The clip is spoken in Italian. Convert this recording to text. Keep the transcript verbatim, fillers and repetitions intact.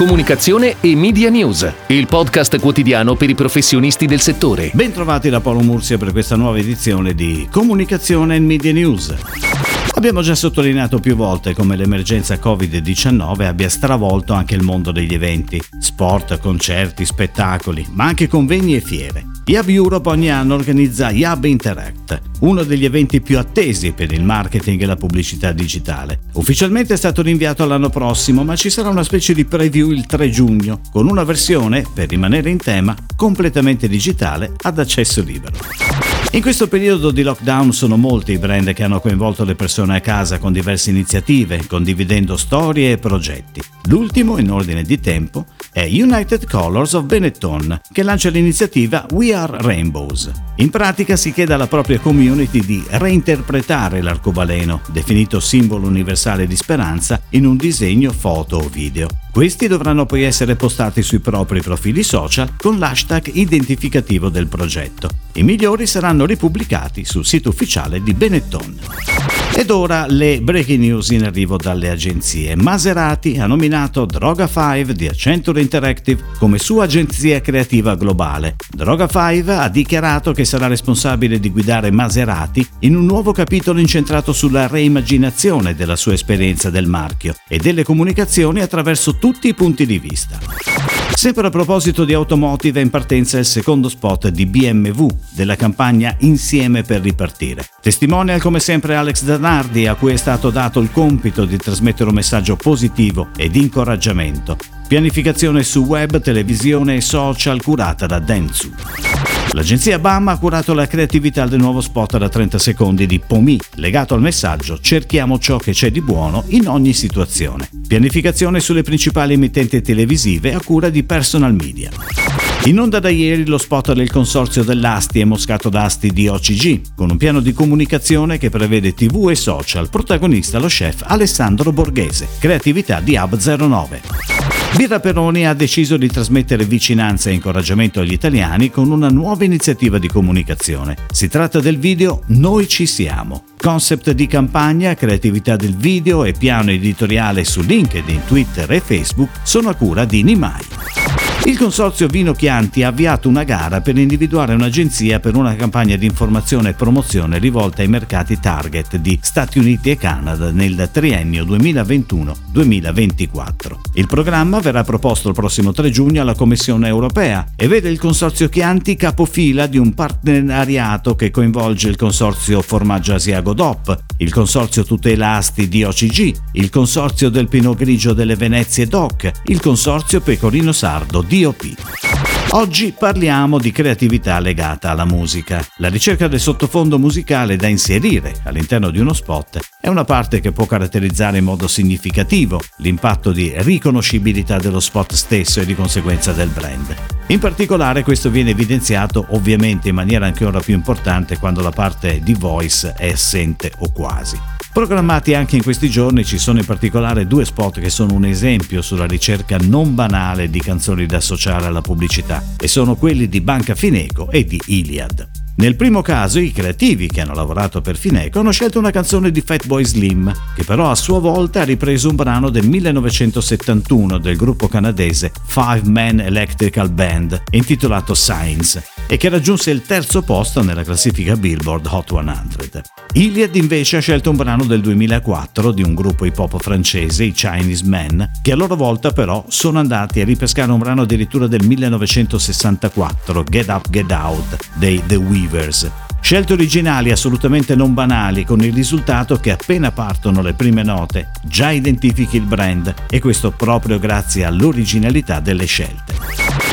comunicazione e media news, il podcast quotidiano per i professionisti del settore. Bentrovati da Paolo Murcia per questa nuova edizione di Comunicazione e Media News. Abbiamo già sottolineato più volte come l'emergenza covid diciannove abbia stravolto anche il mondo degli eventi, sport, concerti, spettacoli, ma anche convegni e fiere. Yab Europe ogni anno organizza Yab Interact, uno degli eventi più attesi per il marketing e la pubblicità digitale. Ufficialmente è stato rinviato all'anno prossimo, ma ci sarà una specie di preview il tre giugno, con una versione, per rimanere in tema, completamente digitale ad accesso libero. In questo periodo di lockdown sono molti i brand che hanno coinvolto le persone a casa con diverse iniziative, condividendo storie e progetti. L'ultimo, in ordine di tempo, è United Colors of Benetton, che lancia l'iniziativa We Are Rainbows. In pratica si chiede alla propria community di reinterpretare l'arcobaleno, definito simbolo universale di speranza, in un disegno, foto o video. Questi dovranno poi essere postati sui propri profili social con l'hashtag identificativo del progetto. I migliori saranno ripubblicati sul sito ufficiale di Benetton. Ed ora le breaking news in arrivo dalle agenzie. Maserati ha nominato Droga cinque di Accenture Interactive come sua agenzia creativa globale. Droga cinque ha dichiarato che sarà responsabile di guidare Maserati in un nuovo capitolo incentrato sulla reimmaginazione della sua esperienza del marchio e delle comunicazioni attraverso tutti i punti di vista. Sempre a proposito di automotive, è in partenza il secondo spot di B M W della campagna Insieme per ripartire. Testimonial come sempre Alex Danardi, a cui è stato dato il compito di trasmettere un messaggio positivo e di incoraggiamento. Pianificazione su web, televisione e social curata da Dentsu. L'agenzia B A M ha curato la creatività del nuovo spot da trenta secondi di POMI, legato al messaggio "Cerchiamo ciò che c'è di buono in ogni situazione". Pianificazione sulle principali emittenti televisive a cura di Personal Media. In onda da ieri lo spot del Consorzio dell'Asti e Moscato d'Asti D O C G, con un piano di comunicazione che prevede tivù e social, protagonista lo chef Alessandro Borghese, creatività di A B zero nove. Birra Peroni ha deciso di trasmettere vicinanza e incoraggiamento agli italiani con una nuova iniziativa di comunicazione. Si tratta del video Noi ci siamo. Concept di campagna, creatività del video e piano editoriale su LinkedIn, Twitter e Facebook sono a cura di Nimai. Il Consorzio Vino Chianti ha avviato una gara per individuare un'agenzia per una campagna di informazione e promozione rivolta ai mercati target di Stati Uniti e Canada nel triennio duemilaventuno duemilaventiquattro. Il programma verrà proposto il prossimo tre giugno alla Commissione europea e vede il Consorzio Chianti capofila di un partenariato che coinvolge il Consorzio Formaggio Asiago D O P, il Consorzio Tutela Asti D O C G, il Consorzio del Pinot Grigio delle Venezie D O C, il Consorzio Pecorino Sardo D O P. Oggi parliamo di creatività legata alla musica. La ricerca del sottofondo musicale da inserire all'interno di uno spot è una parte che può caratterizzare in modo significativo l'impatto di riconoscibilità dello spot stesso e di conseguenza del brand. In particolare questo viene evidenziato ovviamente in maniera ancora più importante quando la parte di voice è assente o quasi. Programmati anche in questi giorni ci sono in particolare due spot che sono un esempio sulla ricerca non banale di canzoni da associare alla pubblicità e sono quelli di Banca Fineco e di Iliad. Nel primo caso i creativi che hanno lavorato per Fineco hanno scelto una canzone di Fatboy Slim, che però a sua volta ha ripreso un brano del millenovecentosettantuno del gruppo canadese Five Man Electrical Band, intitolato Signs, e che raggiunse il terzo posto nella classifica Billboard Hot cento. Iliad invece ha scelto un brano del duemilaquattro di un gruppo hip hop francese, i Chinese Men, che a loro volta però sono andati a ripescare un brano addirittura del millenovecentosessantaquattro, Get Up, Get Out, dei The Weavers. Scelte originali assolutamente non banali, con il risultato che appena partono le prime note già identifichi il brand, e questo proprio grazie all'originalità delle scelte.